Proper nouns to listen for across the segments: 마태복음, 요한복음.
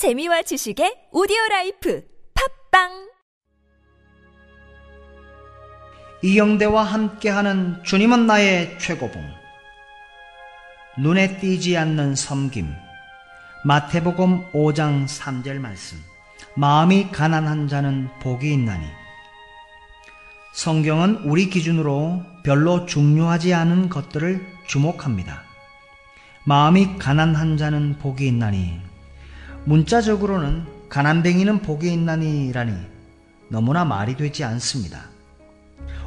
재미와 지식의 오디오라이프 팝빵! 이영대와 함께하는 주님은 나의 최고봉. 눈에 띄지 않는 섬김. 마태복음 5장 3절 말씀. 마음이 가난한 자는 복이 있나니. 성경은 우리 기준으로 별로 중요하지 않은 것들을 주목합니다. 마음이 가난한 자는 복이 있나니. 문자적으로는 가난뱅이는 복이 있나니라니 너무나 말이 되지 않습니다.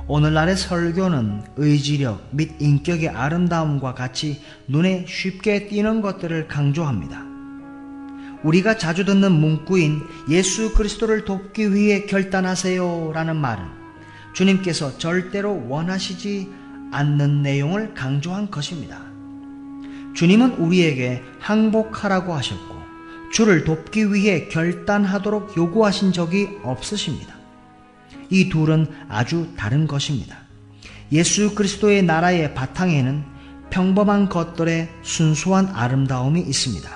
오늘날의 설교는 의지력 및 인격의 아름다움과 같이 눈에 쉽게 띄는 것들을 강조합니다. 우리가 자주 듣는 문구인 예수 그리스도를 돕기 위해 결단하세요 라는 말은 주님께서 절대로 원하시지 않는 내용을 강조한 것입니다. 주님은 우리에게 항복하라고 하셨고 주를 돕기 위해 결단하도록 요구하신 적이 없으십니다. 이 둘은 아주 다른 것입니다. 예수 그리스도의 나라의 바탕에는 평범한 것들의 순수한 아름다움이 있습니다.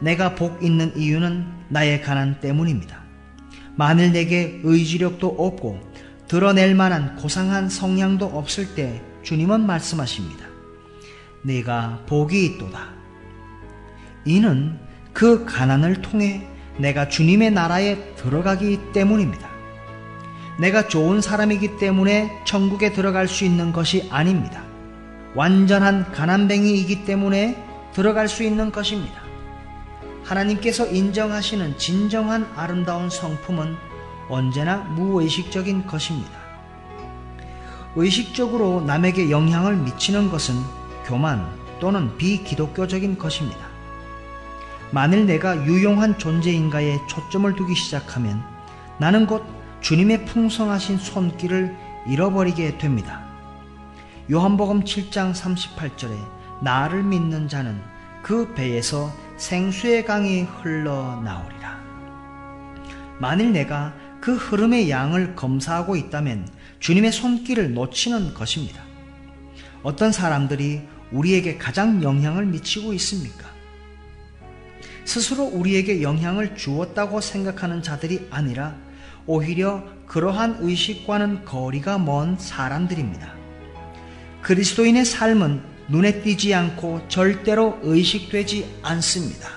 내가 복 있는 이유는 나의 가난 때문입니다. 만일 내게 의지력도 없고 드러낼 만한 고상한 성향도 없을 때 주님은 말씀하십니다. 네가 복이 있도다. 이는 그 가난을 통해 내가 주님의 나라에 들어가기 때문입니다. 내가 좋은 사람이기 때문에 천국에 들어갈 수 있는 것이 아닙니다. 완전한 가난뱅이이기 때문에 들어갈 수 있는 것입니다. 하나님께서 인정하시는 진정한 아름다운 성품은 언제나 무의식적인 것입니다. 의식적으로 남에게 영향을 미치는 것은 교만 또는 비기독교적인 것입니다. 만일 내가 유용한 존재인가에 초점을 두기 시작하면 나는 곧 주님의 풍성하신 손길을 잃어버리게 됩니다. 요한복음 7장 38절에 나를 믿는 자는 그 배에서 생수의 강이 흘러나오리라. 만일 내가 그 흐름의 양을 검사하고 있다면 주님의 손길을 놓치는 것입니다. 어떤 사람들이 우리에게 가장 영향을 미치고 있습니까? 스스로 우리에게 영향을 주었다고 생각하는 자들이 아니라 오히려 그러한 의식과는 거리가 먼 사람들입니다. 그리스도인의 삶은 눈에 띄지 않고 절대로 의식되지 않습니다.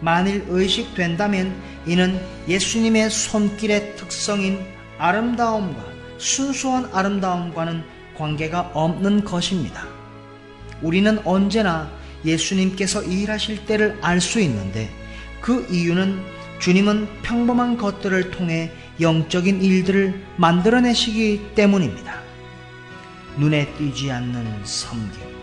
만일 의식된다면 이는 예수님의 손길의 특성인 아름다움과 순수한 아름다움과는 관계가 없는 것입니다. 우리는 언제나 예수님께서 일하실 때를 알 수 있는데 그 이유는 주님은 평범한 것들을 통해 영적인 일들을 만들어내시기 때문입니다. 눈에 띄지 않는 섬김.